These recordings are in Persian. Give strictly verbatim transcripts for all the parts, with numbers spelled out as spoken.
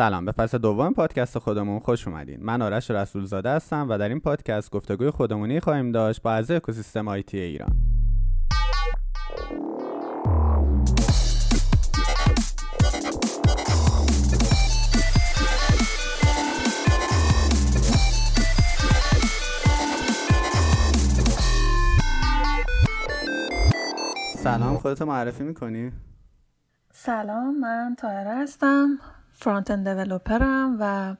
سلام به فصل دوم پادکست خودمون خوش اومدین. من آرش رسولزاده هستم و در این پادکست گفتگوی خودمونی خواهیم داشت با اعضای اکوسیستم آیتی ایران. سلام، خودتو معرفی میکنی؟ سلام، من طاهره هستم، فرانت اند دیولپرم و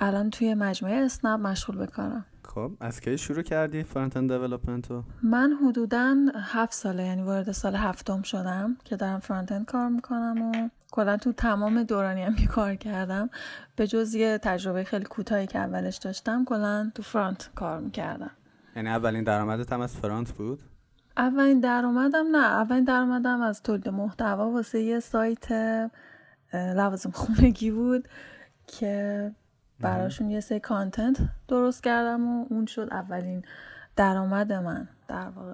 الان توی مجموعه اسنپ مشغول به کارم. خب از کی شروع کردی فرانت اند دیولپمنتو؟ من حدوداً هفت ساله، یعنی وارد سال هفتم شدم که دارم فرانت اند کار میکنم و کلا تو تمام دورانی هم که کار کردم به جز یه تجربه خیلی کوتاهی که اولش داشتم کلا تو فرانت کار میکردم. یعنی اولین درآمدت هم از فرانت بود؟ اولین درآمدم نه، اولین درآمدم از تولید محتوا واسه یه سایت لوازم خونگی بود که براشون یه سری کانتنت درست کردم و اون شد اولین درآمد من در واقع.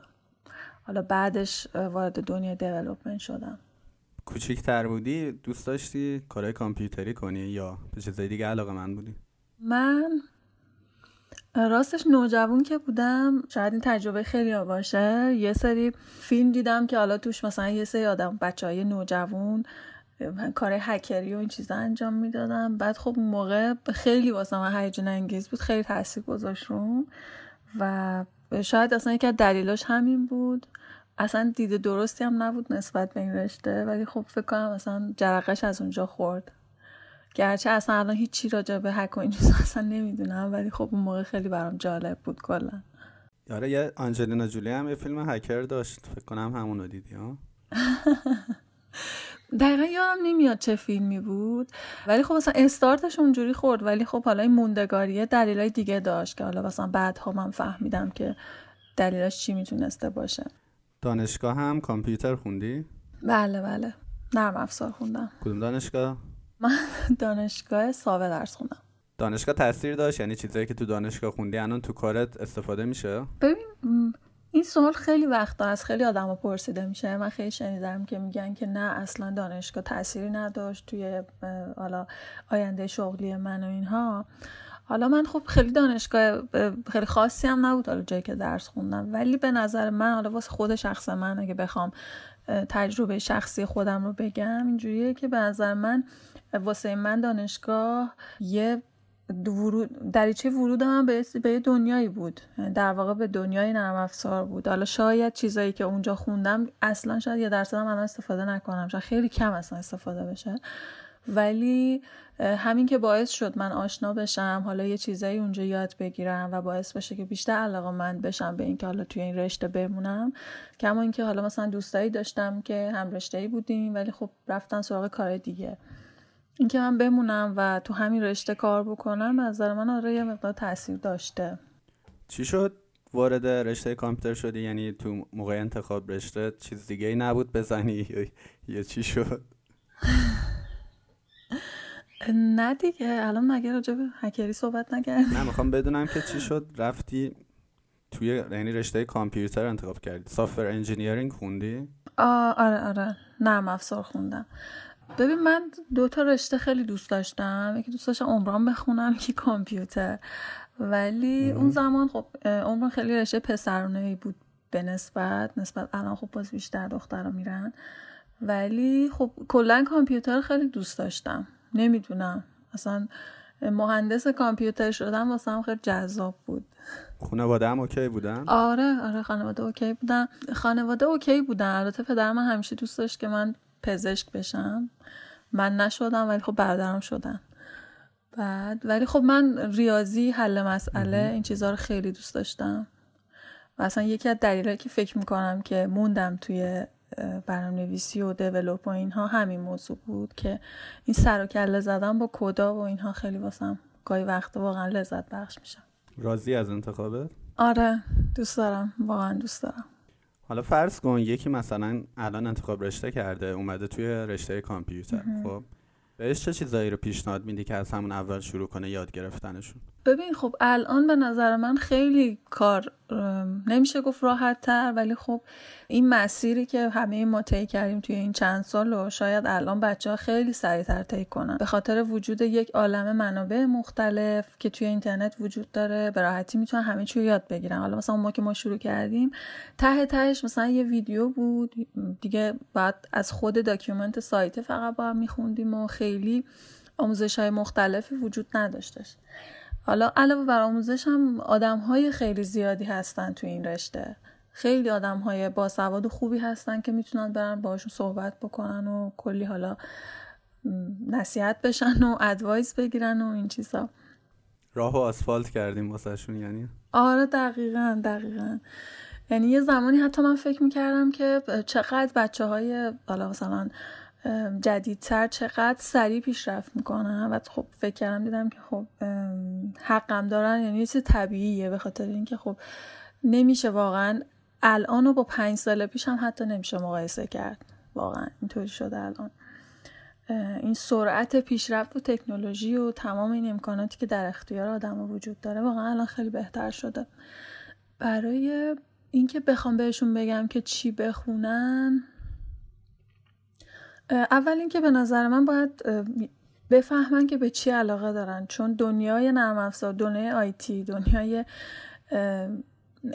حالا بعدش وارد دنیای دیولپمنت شدم. کوچیک‌تر بودی دوست داشتی کارهای کامپیوتری کنی یا به چیزای دیگه علاقه من بودی؟ من راستش نوجوان که بودم، شاید این تجربه خیلی باشه، یه سری فیلم دیدم که حالا توش مثلا یه سری آدم بچهای نوجوان کار هکری و این چیزا انجام میدادم. بعد خب اون موقع خیلی واسه من هیجان انگیز بود، خیلی تاثیر گذاشت روم و شاید اصلا یکی از دلایلش همین بود. اصلا دید درستی هم نبود نسبت به این رشته، ولی خب فکر کنم اصلا جرقش از اونجا خورد. گرچه اصلا الان هیچی راجع به هک و این چیزا اصلا نمیدونم، ولی خب اون موقع خیلی برام جالب بود کلا. یاره یه آنجلینا جولی هم یه فیلم هکر داشت، فکر کنم همونو دیدی ها؟ دقیقا یادم نمیاد چه فیلمی بود، ولی خب مثلا استارتش اونجوری خورد. ولی خب حالا این موندگاریه دلیلای دیگه داشت که حالا مثلا بعدها من فهمیدم که دلیلش چی میتونسته باشه. دانشگاه هم کامپیوتر خوندی؟ بله بله، نرم افزار خوندم. کدوم دانشگاه؟ من دانشگاه ساوه درس خوندم. دانشگاه تاثیر داشت؟ یعنی چیزایی که تو دانشگاه خوندی الان تو کارت استفاده میشه؟ ببین این سوال خیلی وقتا از خیلی آدم‌ها پرسیده میشه. من خیلی شنیدم که میگن که نه اصلا دانشگاه تأثیری نداشت توی حالا آینده شغلی من و اینها. حالا من خب خیلی دانشگاه خیلی خاصی هم نبود حالا جایی که درس خوندم، ولی به نظر من حالا واسه خود شخص من اگه بخوام تجربه شخصی خودم رو بگم اینجوریه که به نظر من واسه من دانشگاه یه ورود دریچه ورود من به به دنیایی بود، در واقع به دنیای نرم افزار بود. حالا شاید چیزایی که اونجا خوندم اصلا شاید یه درصد من استفاده نکنم، شاید خیلی کم اصلا استفاده بشه، ولی همین که باعث شد من آشنا بشم، حالا یه چیزایی اونجا یاد بگیرم و باعث بشه که بیشتر علاقه‌مند بشم به اینکه حالا توی این رشته بمونم. کما اینکه حالا مثلا دوستایی داشتم که هم رشته‌ای بودیم ولی خب رفتن سراغ کار دیگه. اینکه من بمونم و تو همین رشته کار بکنم از نظر من آره یه مقدار تاثیر داشته. چی شد وارد رشته کامپیوتر شدی؟ یعنی تو موقع انتخاب رشته چیز دیگه ای نبود بزنی یا چی شد؟ نه دیگه الان مگه راجع به هکری صحبت نکردی؟ نه میخوام بدونم که چی شد رفتی توی یعنی رشته کامپیوتر انتخاب کردی. سافت‌ور انجینیرینگ خوندی؟ آره آره نرم افزار خوندم. ببین من دو تا رشته خیلی دوست داشتم، یکی دوست داشتم عمران بخونم، یکی کامپیوتر، ولی مم. اون زمان خب عمران خیلی رشته پسرانه‌ای بود به نسبت نسبت الان خب باز بیشتر دخترها میرن، ولی خب کلا کامپیوتر خیلی دوست داشتم. نمیدونم اصلا مهندس کامپیوتر شدم واسم خیلی جذاب بود. خانواده هم اوکی بودن؟ آره آره خانواده اوکی بودن. خانواده اوکی بودن. البته پدرم همیشه دوست داشت که من پزشک بشم، من نشدم ولی خب برادرم شدن. بعد ولی خب من ریاضی، حل مسئله، این چیزها رو خیلی دوست داشتم و اصلا یکی از دلایلی که فکر میکنم که موندم توی برنامه‌نویسی و دیولپ و اینها همین موضوع بود که این سر و کله زدن با کدا و اینها خیلی واسم گاهی وقت واقعا لذت بخش میشم. راضی از انتخابت؟ آره دوست دارم، واقعا دوست دارم. حالا فرض کن یکی مثلا الان انتخاب رشته کرده اومده توی رشته کامپیوتر، خب بهش چه چیزایی رو پیشنهاد میدی که از همون اول شروع کنه یاد گرفتنشون؟ ببین خب الان به نظر من خیلی کار نمیشه گفت راحت تر، ولی خب این مسیری که همه ما طی کردیم توی این چند سال و شاید الان بچه ها خیلی سریعتر طی کنن به خاطر وجود یک عالمه منابع مختلف که توی اینترنت وجود داره، به راحتی میتونن همه چی رو یاد بگیرن. حالا مثلا ما که ما شروع کردیم ته تهش مثلا یه ویدیو بود دیگه، بعد از خود داکیومنت سایت فقط با هم میخوندیم و خیلی آموزش‌های مختلفی وجود نداشتش. حالا علاوه بر آموزش هم آدم‌های خیلی زیادی هستن تو این رشته، خیلی آدم‌های باسواد و خوبی هستن که میتونن برن باهاشون صحبت بکنن و کلی حالا نصیحت بشن و ادوایس بگیرن و این چیزا. راهو آسفالت کردیم واسهشون یعنی؟ آره دقیقاً دقیقاً. یعنی یه زمانی حتی من فکر می‌کردم که چقدر بچه‌های حالا مثلا جدیدتر چقدر سریع پیشرفت میکنن، و خب فکر کردم دیدم که خب حقم دارن، یعنی یه چیز طبیعیه به خاطر اینکه خب نمیشه واقعا الانو با پنج سال پیش هم حتی نمیشه مقایسه کرد، واقعا اینطوری شده الان این سرعت پیشرفت و تکنولوژی و تمام این امکاناتی که در اختیار آدم وجود داره واقعا الان خیلی بهتر شده. برای اینکه بخوام بهشون بگم که چی بخونن، اول اینکه به نظر من باید بفهمن که به چی علاقه دارن، چون دنیای نرم افزار، دنیای آیتی، دنیای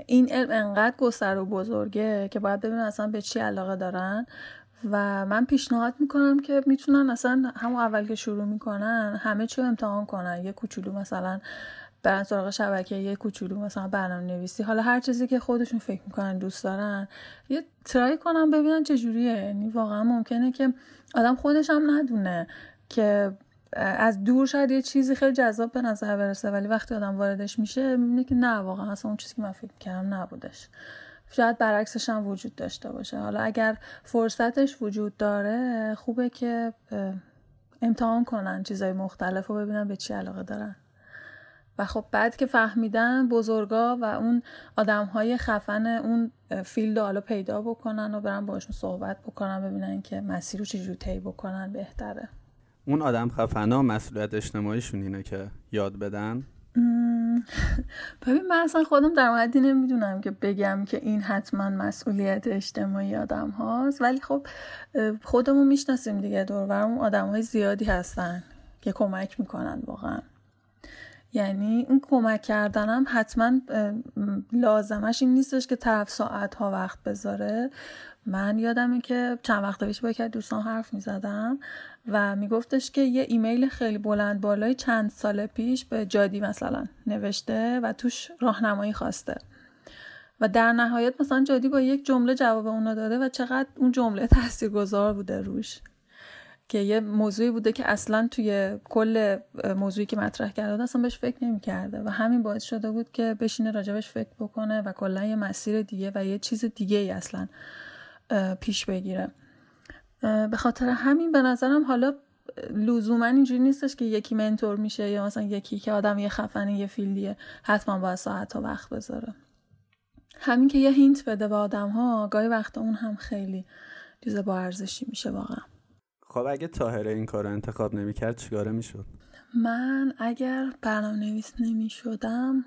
این علم انقدر گسترده و بزرگه که باید ببینن اصلا به چی علاقه دارن. و من پیشنهاد میکنم که میتونن اصلا همون اول که شروع میکنن همه چی رو امتحان کنن، یه کوچولو مثلا برن سراغ شبکه، یه کوچولو مثلا برنامه نویسی، حالا هر چیزی که خودشون فکر میکنن دوست دارن یه ترای کنن ببینن چجوریه. یعنی واقعا ممکنه که آدم خودش هم ندونه که از دور شاید یه چیزی خیلی جذاب به نظر برسه، ولی وقتی آدم واردش میشه میبینه که نه واقعا اصلا اون چیزی که من فکر کردم نبودش، شاید برعکسش هم وجود داشته باشه. حالا اگر فرصتش وجود داره خوبه که امتحان کنن چیزای مختلفو ببینن به چی علاقه دارن. و خب بعد که فهمیدن بزرگا و اون آدم‌های خفن اون فیلد رو حالا پیدا بکنن و برن باشون صحبت بکنن، ببینن که مسیر رو چجوری طی بکنن بهتره. اون آدم خفنا مسئولیت اجتماعیشون اینه که یاد بدن. ببین من اصلا خودم در حدی نمیدونم که بگم که این حتما مسئولیت اجتماعی آدم هاست، ولی خب خودمون میشناسیم دیگه، دور برمون آدم‌های زیادی هستن که کمک میکنن واقعا. یعنی این کمک کردنم حتما لازمش این نیستش که طرف ساعتها وقت بذاره. من یادمه که چند وقت پیش با یک دوستان حرف میزدم و میگفتش که یه ایمیل خیلی بلند بالای چند سال پیش به جادی مثلا نوشته و توش راهنمایی خواسته و در نهایت مثلا جادی با یک جمله جواب اونو داده و چقدر اون جمله تاثیرگذار بوده روش، که یه موضوعی بوده که اصلا توی کل موضوعی که مطرح کرده اصلا بهش فکر نمی کرده و همین باعث شده بود که بشینه راجبش فکر بکنه و کلا یه مسیر دیگه و یه چیز دیگه ای اصلا پیش بگیره. به خاطر همین به نظرم حالا لزوما اینجوری نیستش که یکی منتور میشه یا مثلا یکی که آدم یه خفنه یه فیلدیه حتما باید ساعت ها وقت بذاره. همین که یه هینت بده به آدم ها گاهی وقتا اون هم خیلی چیز با ارزشی میشه واقعا. خب اگه طاهره این کار رو انتخاب نمی کرد چیکاره می شد؟ من اگر برنامه نویس نمی شدم،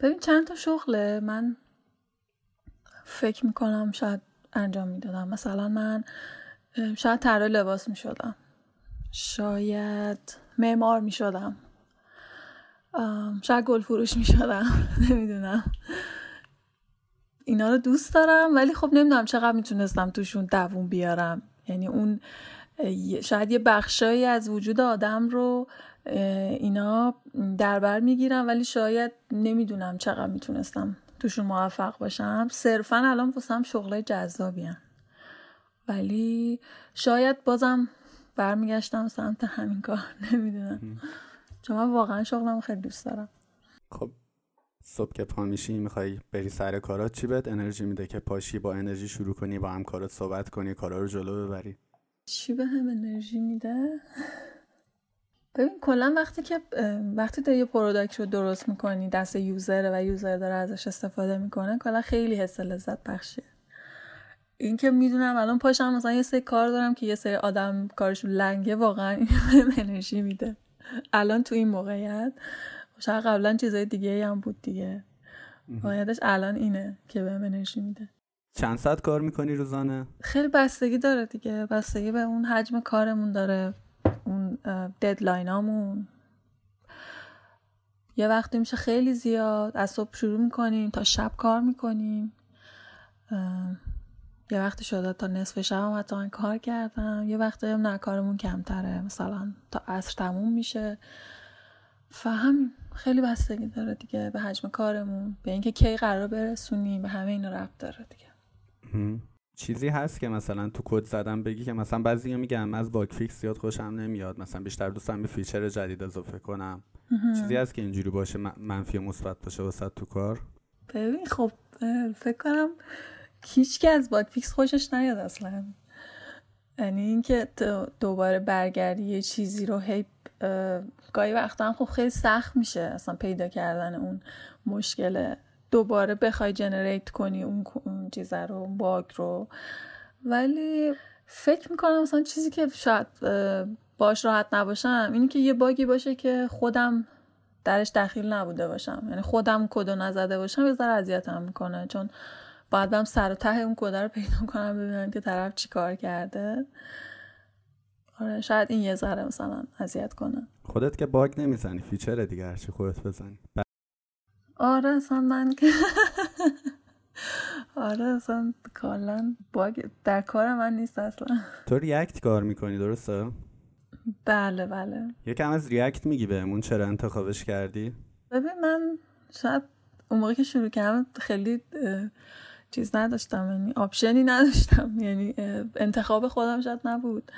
ببین چند تا شغله من فکر می کنم شاید انجام می دادم. مثلا من شاید طراح لباس می شدم، شاید معمار می شدم، شاید گل فروش می شدم نمی دونم. اینا رو دوست دارم ولی خب نمیدونم چقدر می تونستم توشون دووم بیارم. یعنی اون شاید یه بخشایی از وجود آدم رو اینا دربر میگیرم ولی شاید نمیدونم چقدر میتونستم توشون موفق باشم. صرفا الان واسم شغلای جذابی هن، ولی شاید بازم برمیگشتم سمت همین کار، نمیدونم، چون من واقعا شغلم خیلی دوست دارم. خب صبح که پا میشی میخوای بری سر کارات، چی بهت انرژی میده که پاشی با انرژی شروع کنی، با همکارات صحبت کنی، کارا رو جلو ببری؟ چی به هم انرژی میده؟ ببین کلا وقتی که وقتی داری یه پروداکت رو درست میکنی دست یوزره و یوزر داره ازش استفاده میکنه، کلا خیلی حس لذت بخشه. این که میدونم الان پاشم مثلا یه سری کار دارم که یه سری آدم کارشون لنگه، واقعا انرژی میده الان تو این موقعیت. شاید قبلا چیزای دیگه هم بود دیگه، واقعیتش الان اینه که بهم انرژی میده. چند ساعت کار میکنی روزانه؟ خیلی بستگی داره دیگه، بستگی به اون حجم کارمون داره، اون ددلاینامون. یه وقتی میشه خیلی زیاد، از صبح شروع میکنیم تا شب کار میکنیم. یه وقتی شده تا نصف شب هم حتی کار کردم، یه وقتی هم نه کارمون کمتره، مثلا تا عصر تموم میشه. فهم خیلی بستگی داره دیگه به حجم کارمون، به اینکه کی قرار برسونیم، به همه اینا ربط داره دیگه. چیزی هست که مثلا تو کد زدن بگی که مثلا بعضیا میگم از باگ فیکس زیاد خوشم نمیاد، مثلا بیشتر دوست دارم یه فیچر جدید اضافه کنم، چیزی هست که اینجوری باشه، منفی مثبت باشه واسه تو کار؟ ببین خب فکر کنم هیچ کی از باگ فیکس خوشش نیاد اصلا، یعنی اینکه دوباره برگردی یه چیزی رو هی گاهی وقتا هم خب خیلی سخت میشه اصلا پیدا کردن اون مشکل، دوباره بخوای جنریت کنی اون اون چیزا رو، اون باگ رو. ولی فکر میکنم مثلا چیزی که شاید باش راحت نباشم اینه که یه باگی باشه که خودم درش دخیل نبوده باشم، یعنی خودم کدو نزده باشم یه ذره اذیتم میکنه، چون بعد هم سر و ته اون کد رو پیدا کنم ببینم که طرف چی کار کرده. آره شاید این یه ذره مثلا اذیت کنه. خودت که باگ نمیزنی، فیچره دیگه هرچی خودت بزنی. آره اصلا من که آره اصلا کلا باگ در کار من نیست اصلا. تو ریاکت کار میکنی درسته؟ بله بله. یکم از ریاکت میگی بهمون، چرا انتخابش کردی؟ ببین من شاید اون موقع که شروع کردم خیلی چیز نداشتم، یعنی آپشنی نداشتم، یعنی انتخاب خودم شاید نبود.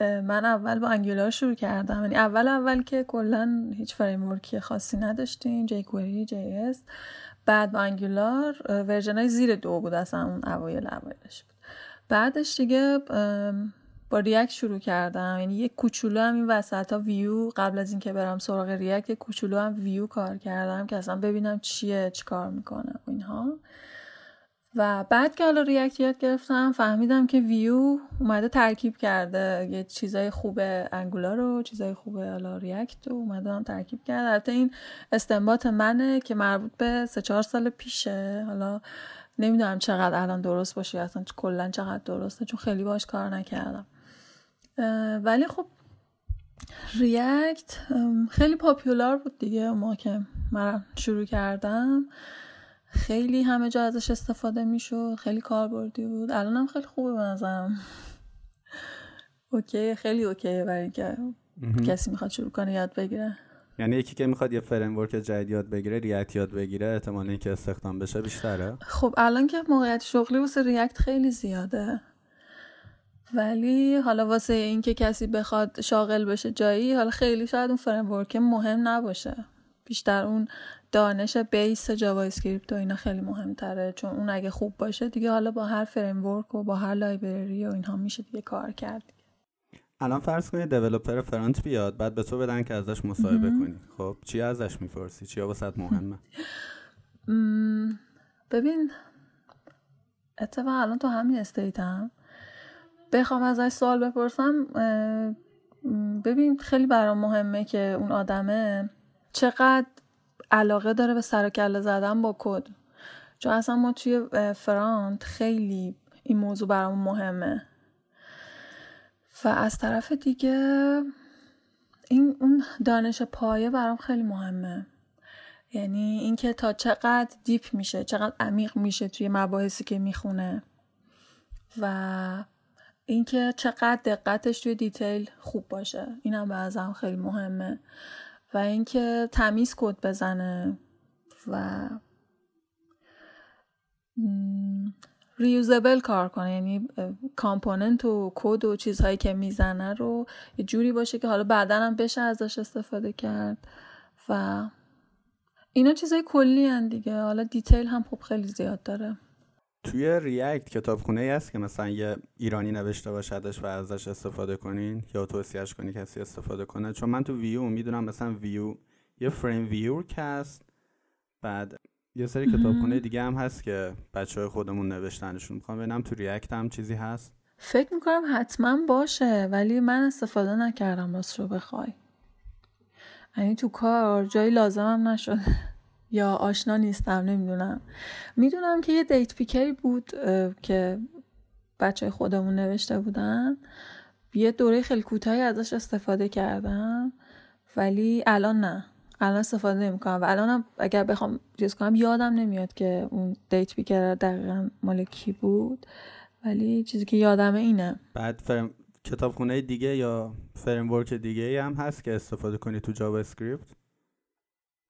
من اول با انگولار شروع کردم، یعنی اول اول که کلا هیچ فریم ورکی خاصی نداشتیم، جی کوئری، جی اس، بعد با انگولار ورژنای زیر دو بود اصلا، اون اوایل اوایلش بود. بعدش دیگه با ریاکت شروع کردم، یعنی یک کوچولو هم این وسطا ویو، قبل از اینکه برم سراغ ریاکت یک کوچولو هم ویو کار کردم که اصلا ببینم چیه، چی کار میکنه اینها. و بعد که حالا ریاکت یاد گرفتم فهمیدم که ویو اومده ترکیب کرده یه چیزای خوب انگولار رو، چیزای خوب حالا ریاکت رو اومده هم ترکیب کرده. البته این استنباط منه که مربوط به سه چهار سال پیشه، حالا نمیدونم چقدر الان درست باشه یا اصلا کلا چقدر درسته، چون خیلی باش کار نکردم. ولی خب ریاکت خیلی پاپیولار بود دیگه ما که من شروع کردم، خیلی همه جا ازش استفاده میشد، خیلی کاربردی بود، الان هم خیلی خوبه به نظرم. اوکی خیلی اوکیه برای اینکه کسی میخواد شروع کنه یاد بگیره، یعنی یکی که میخواد یه فریم ورک جدید یاد بگیره، ریاکت یاد بگیره، احتمال اینکه استخدام بشه بیشتره. خب الان که موقعیت شغلی واسه ریاکت خیلی زیاده، ولی حالا واسه اینکه کسی بخواد شاغل بشه جایی، حالا خیلی شاید اون فریم ورک مهم نباشه، بیشتر اون دانش بیس جاوا اسکریپت و اینا خیلی مهمتره، چون اون اگه خوب باشه دیگه حالا با هر فریم ورک و با هر لایبرری و اینها میشه دیگه کار کرد. الان فرض کنید دیولپر فرانت بیاد بعد به تو بدن که ازش مصاحبه کنی، خب چی ازش میپرسی؟ چی واسط مهمه؟ مم. ببین اتفاقا الان تو همین استیتم بخوام ازش سوال بپرسم، ببین خیلی برام مهمه که اون آدمه چقدر علاقه داره به سر و کله زدن با کد، چون اصلا ما توی فرانت خیلی این موضوع برام مهمه. و از طرف دیگه این اون دانش پایه برام خیلی مهمه، یعنی اینکه تا چقدر دیپ میشه، چقدر عمیق میشه توی مباحثی که میخونه، و اینکه چقدر دقتش توی دیتیل خوب باشه، اینم برام خیلی مهمه. و اینکه تمیز کد بزنه و ریوزبل کار کنه، یعنی کامپوننت و کد و چیزهایی که میزنه رو یه جوری باشه که حالا بعداً هم بشه ازش استفاده کرد. و اینا چیزهای کلی هن دیگه، حالا دیتیل هم خب خیلی زیاد داره. توی ریاکت کتابخونه‌ای هست که مثلا یه ایرانی نوشته باشدش و ازش استفاده کنین یا توصیه‌اش کنی کسی استفاده کنه؟ چون من تو ویو میدونم مثلا ویو یه فریم ویو هست، بعد یه سری کتابخونه دیگه هم هست که بچه‌های خودمون نوشتنشون، می‌خوام ببینم تو ریاکت هم چیزی هست. فکر می‌کنم حتما باشه ولی من استفاده نکردم راست رو بخوای. یعنی تو کار جایی لازمم نشد یا آشنا نیستم، نمیدونم. میدونم که یه دیت پیکری بود که بچه خودمون نوشته بودن، یه دوره خیلی کوتاهی ازش استفاده کردم ولی الان نه، الان استفاده نمی کنم و الانم اگر بخوام چیز کنم یادم نمیاد که اون دیت پیکر دقیقا مال کی بود، ولی چیزی که یادمه اینه. بعد فرم... کتابخونه دیگه یا فریم ورک دیگه هم هست که استفاده کنی تو جاوا اسکریپت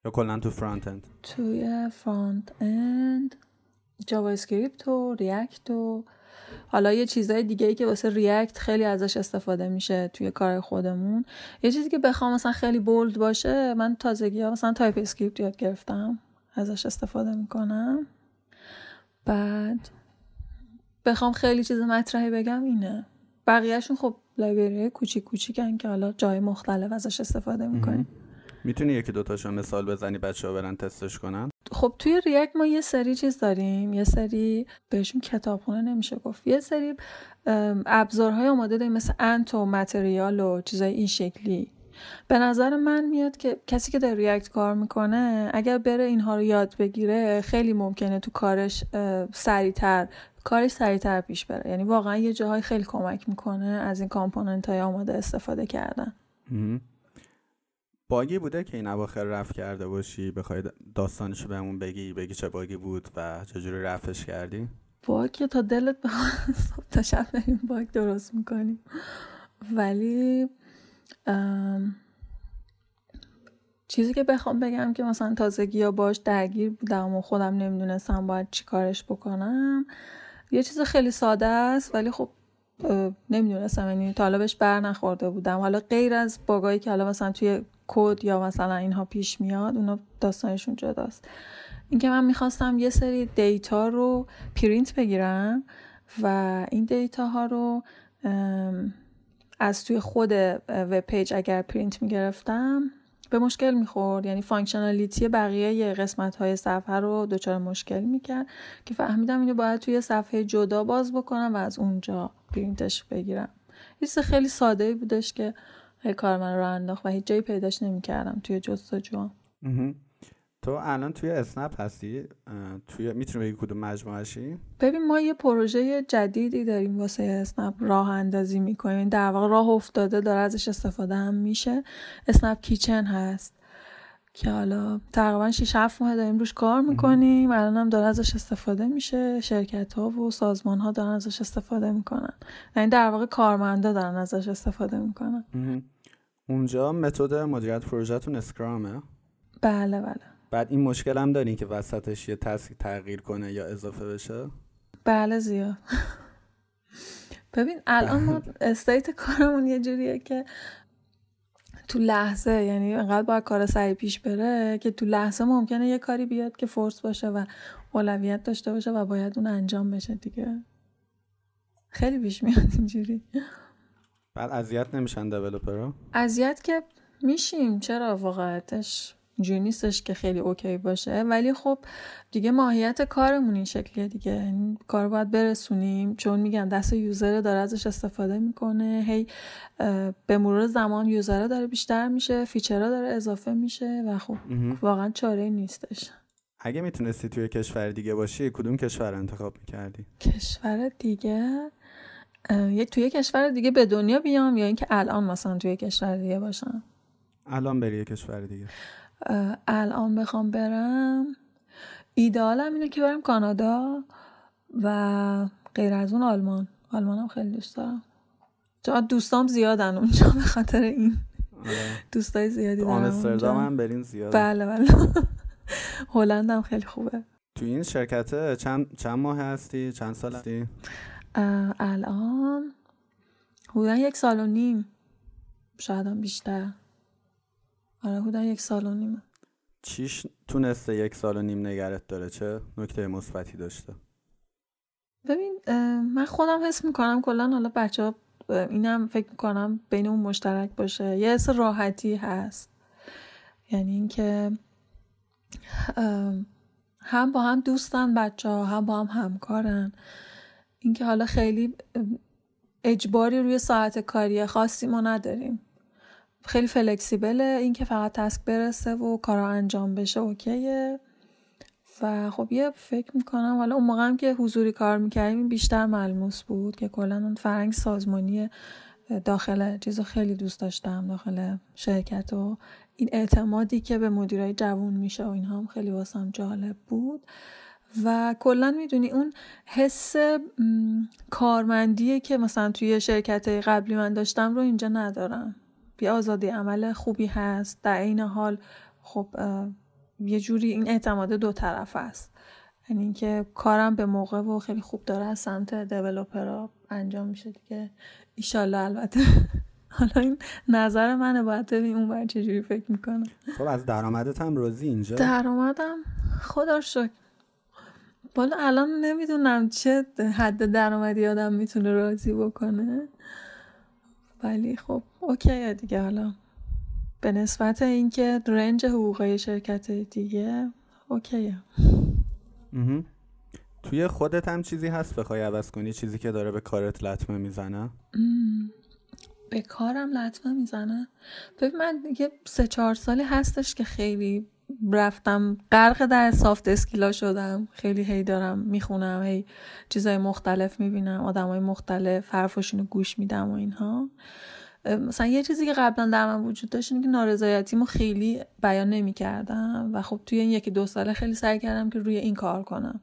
یا کلا تو فرانت اند؟ توی فرانت اند جاوا اسکریپت و ریاکت و حالا یه چیزای دیگه‌ای که واسه ریاکت خیلی ازش استفاده میشه توی کار خودمون. یه چیزی که بخوام مثلا خیلی بولد باشه، من تازگی‌ها مثلا تایپ اسکریپت یاد گرفتم، ازش استفاده میکنم. بعد بخوام خیلی چیز مطرحی بگم اینه. بقیه‌شون خب لایبرری کوچیک کوچیکن که حالا جای مختلف ازش استفاده میکنیم. میتونی یکی دو تاشو مثال بزنی بچه‌ها برن تستش کنن؟ خب توی ریاکت ما یه سری چیز داریم، یه سری بهشون کتابخونه نمیشه گفت، یه سری ابزارهای آماده داریم مثل آنت و متریال و چیزای این شکلی. به نظر من میاد که کسی که در ریاکت کار میکنه اگر بره اینها رو یاد بگیره خیلی ممکنه تو کارش سریعتر کارش سریعتر پیش بره. یعنی واقعا یه جاهای خیلی کمک میکنه از این کامپوننت‌های آماده استفاده کردن. باگی بوده که این اواخر رفع کرده باشی، بخوای داستانشو بهمون بگی بگی چه باگی بود و چجوری رفعش کردی؟ باگی تا دلت بخواد صبح تا شب داریم باگ درست میکنیم، ولی ام... چیزی که بخوام بگم که مثلا تازگی ها باش درگیر بودم و خودم نمیدونستم باید چی کارش بکنم، یه چیز خیلی ساده است ولی خب نمیدونستم، یعنی تا حالا بهش بر نخورده بودم. حالا غیر از باگایی که حالا مثلا توی کد یا مثلا اینها پیش میاد، اونا داستانشون جداست. این که من میخواستم یه سری دیتا رو پرینت بگیرم و این دیتا ها رو از توی خود وب پیج اگر پرینت میگرفتم به مشکل میخورد، یعنی فانکشنالیتی بقیه قسمت های صفحه رو دچار مشکل میکرد که فهمیدم اینو باید توی صفحه جدا باز بکنم و از اونجا پرینتش بگیرم. یه چیز خیلی ساده‌ای بودش که کار من رو انداخت و هیچ جایی پیداش نمی‌کردم توی جستجو. تو الان توی اسنپ هستی؟ توی میتونی بگی کدوم مجموعه‌شی؟ ببین ما یه پروژه جدیدی داریم واسه اسنپ راه اندازی می‌کنیم، در واقع راه افتاده داره ازش استفاده هم میشه. اسنپ کیچن هست که حالا تقریبا شش هفت ماه داریم روش کار میکنیم، الان هم داره ازش استفاده میشه، شرکت ها و سازمان ها دارن ازش استفاده میکنن، یعنی در واقع کارمندا دارن ازش استفاده میکنن. اونجا متد مدیریت پروژهتون اسکرامه؟ بله بله. بعد این مشکل هم دارین که وسطش یه تسک تغییر کنه یا اضافه بشه؟ بله زیاد. ببین الان ما استیت کارمون یه جوریه که تو لحظه، یعنی انقدر باید کار سریع پیش بره که تو لحظه ممکنه یه کاری بیاد که فورس باشه و اولویت داشته باشه و باید اون انجام بشه دیگه. خیلی پیش میاد اینجوری. بعد اذیت نمیشن دیولپرها؟ اذیت که میشیم، چرا، واقعیتش اینجوری نیستش که خیلی اوکی باشه، ولی خب دیگه ماهیت کارمون این شکلیه دیگه، کار باید برسونیم، چون میگم دست یوزر داره ازش استفاده میکنه، هی به مرور زمان یوزر داره بیشتر میشه، فیچرها داره اضافه میشه و خب واقعا چاره نیستش. اگه میتونستی توی کشور دیگه باشی کدوم کشور انتخاب میکردی؟ کشور دیگه، یک توی کشور دیگه به دنیا بیام یا اینکه الان مثلا توی کشور دیگه باشم؟ الان بری کشور دیگه. الان بخوام برم، ایدئالم اینه که برم کانادا و غیر از اون آلمان. آلمانم خیلی دوست دارم، چون دوستام زیادن اونجا، به خاطر این دوستای زیادی دارم. آمستردام هم برین زیاد. بله بله. هلندم خیلی خوبه. تو این شرکت چند چند ماه هستی؟ چند سال هستی؟ الان حدودا یک سال و نیم، شاید هم بیشتر. آره حدودا یک سال و نیمه. چیش تونسته یک سال و نیم نگرت داره؟ چه نکته مثبتی داشته؟ ببین من خودم حس میکنم کلان، حالا بچه ها اینم فکر میکنم بین اون مشترک باشه، یه حس راحتی هست، یعنی این که هم با هم دوستن بچه ها، هم با هم همکارن. اینکه حالا خیلی اجباری روی ساعت کاری خاصی ما نداریم، خیلی فلکسیبله. اینکه فقط تسک برسه و کارا انجام بشه اوکیه. و خب یه فکر میکنم حالا اون موقع هم که حضوری کار میکردیم بیشتر ملموس بود که کلا اون فرهنگ سازمانی داخل چیزو خیلی دوست داشتم داخل شرکت، و این اعتمادی که به مدیرای جوون میشه و اینها هم خیلی واسم جالب بود. و کلا میدونی اون حس کارمندیه که مثلا توی شرکت قبلی من داشتم رو اینجا ندارم. یه آزادی عمل خوبی هست، در این حال خب یه جوری این اعتماد دو طرف است، یعنی اینکه کارم به موقع و خیلی خوب داره از سمت دیولپرها انجام میشه دیگه ایشالله. البته حالا این نظر منه، باید ببین اون بر چجوری فکر میکنم. خب از درآمدت هم راضی اینجا؟ درآمدم خدا شکر بالا. الان نمیدونم چه حد درآمدی آدم میتونه راضی بکنه، ولی خب اوکیه دیگه. حالا به نسبت اینکه رنج حقوقی شرکت دیگه اوکیه. توی خودت هم چیزی هست بخوای عوض کنی، چیزی که داره به کارت لطمه میزنه؟ به کارم لطمه میزنه؟ ببین من دیگه سه چهار سالی هستش که خیلی رفتم غرق در سافت اسکیلا شدم، خیلی هی دارم میخونم، هی چیزای مختلف میبینم، آدمای مختلف حرفاشونو گوش میدم و اینها. مثلا یه چیزی که قبلا در من وجود داشت اینه که نارضایتیمو خیلی بیان نمیکردم، و خب توی این یکی دو ساله خیلی سعی کردم که روی این کار کنم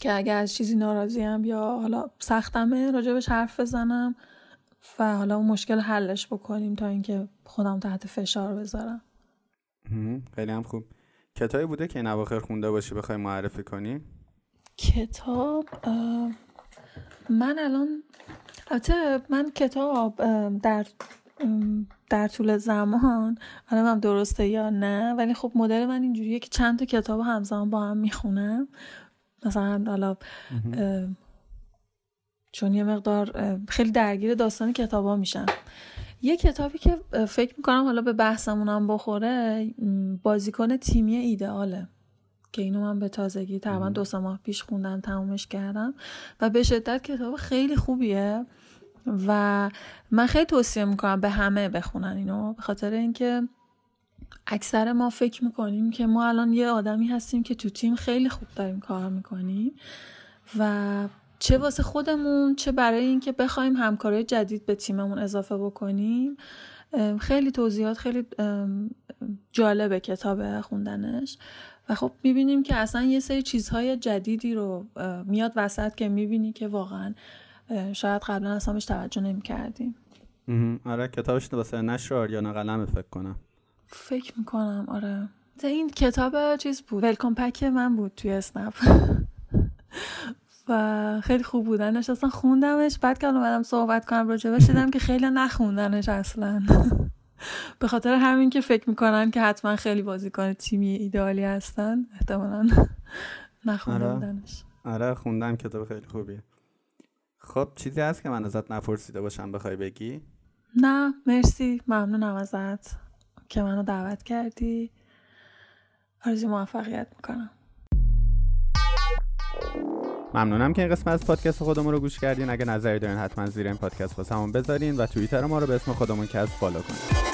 که اگه از چیزی ناراضیم یا حالا سختمه راجبش حرف بزنم و حالا اون مشکل حلش بکنیم، تا اینکه خودم تحت فشار بذارم. خیلی هم خوب. کتابی بوده که این اواخر خونده باشی بخوای معرفی کنی؟ کتاب من الان البته من کتاب در در طول زمان الان هم درسته یا نه، ولی خب مدل من اینجوریه که چند تا کتاب همزمان با هم میخونم. مثلا حالا چون یه مقدار خیلی درگیر داستان کتابا میشم، یه کتابی که فکر میکنم حالا به بحثمونم بخوره، بازیکن تیمی ایدئاله، که اینو من به تازگی تقریبا دو سه ماه پیش خوندم، تمومش کردم و به شدت کتاب خیلی خوبیه و من خیلی توصیه میکنم به همه بخونن اینو، به خاطر اینکه اکثر ما فکر میکنیم که ما الان یه آدمی هستیم که تو تیم خیلی خوب داریم کار میکنیم، و چه واسه خودمون چه برای اینکه بخوایم همکاری جدید به تیممون اضافه بکنیم. خیلی توضیحات خیلی جالبه کتاب خوندنش، و خب میبینیم که اصلا یه سری چیزهای جدیدی رو میاد وسط که میبینی که واقعا شاید قبلا اصلا بهش توجه نمیکردیم. آره کتابش واسه نشر آریانا قلمه فکر کنم فکر میکنم آره. این کتاب چیز بود، ویلکام پک من بود توی اسنپ و خیلی خوب بودنش، اصلا خوندمش. بعد که الان بعدم صحبت کنم راجبش دیدم که خیلی نخوندنش اصلا به خاطر همین که فکر میکنن که حتما خیلی بازیکن تیمی ایدئالی هستن، احتمالاً نخوندنش. آره. آره خوندم، کتاب خیلی خوبیه. خب چیزی هست که من ازت نپرسیده باشم بخوای بگی؟ نه مرسی، ممنونم ازت که منو دعوت کردی. آرزوی موفقیت میکنم. ممنونم که این قسمت از پادکست خودمون رو گوش کردین. اگه نظری دارین حتما زیر این پادکست واسمون بذارین و توییتر ما رو به اسم خودمون کست فالو کنین.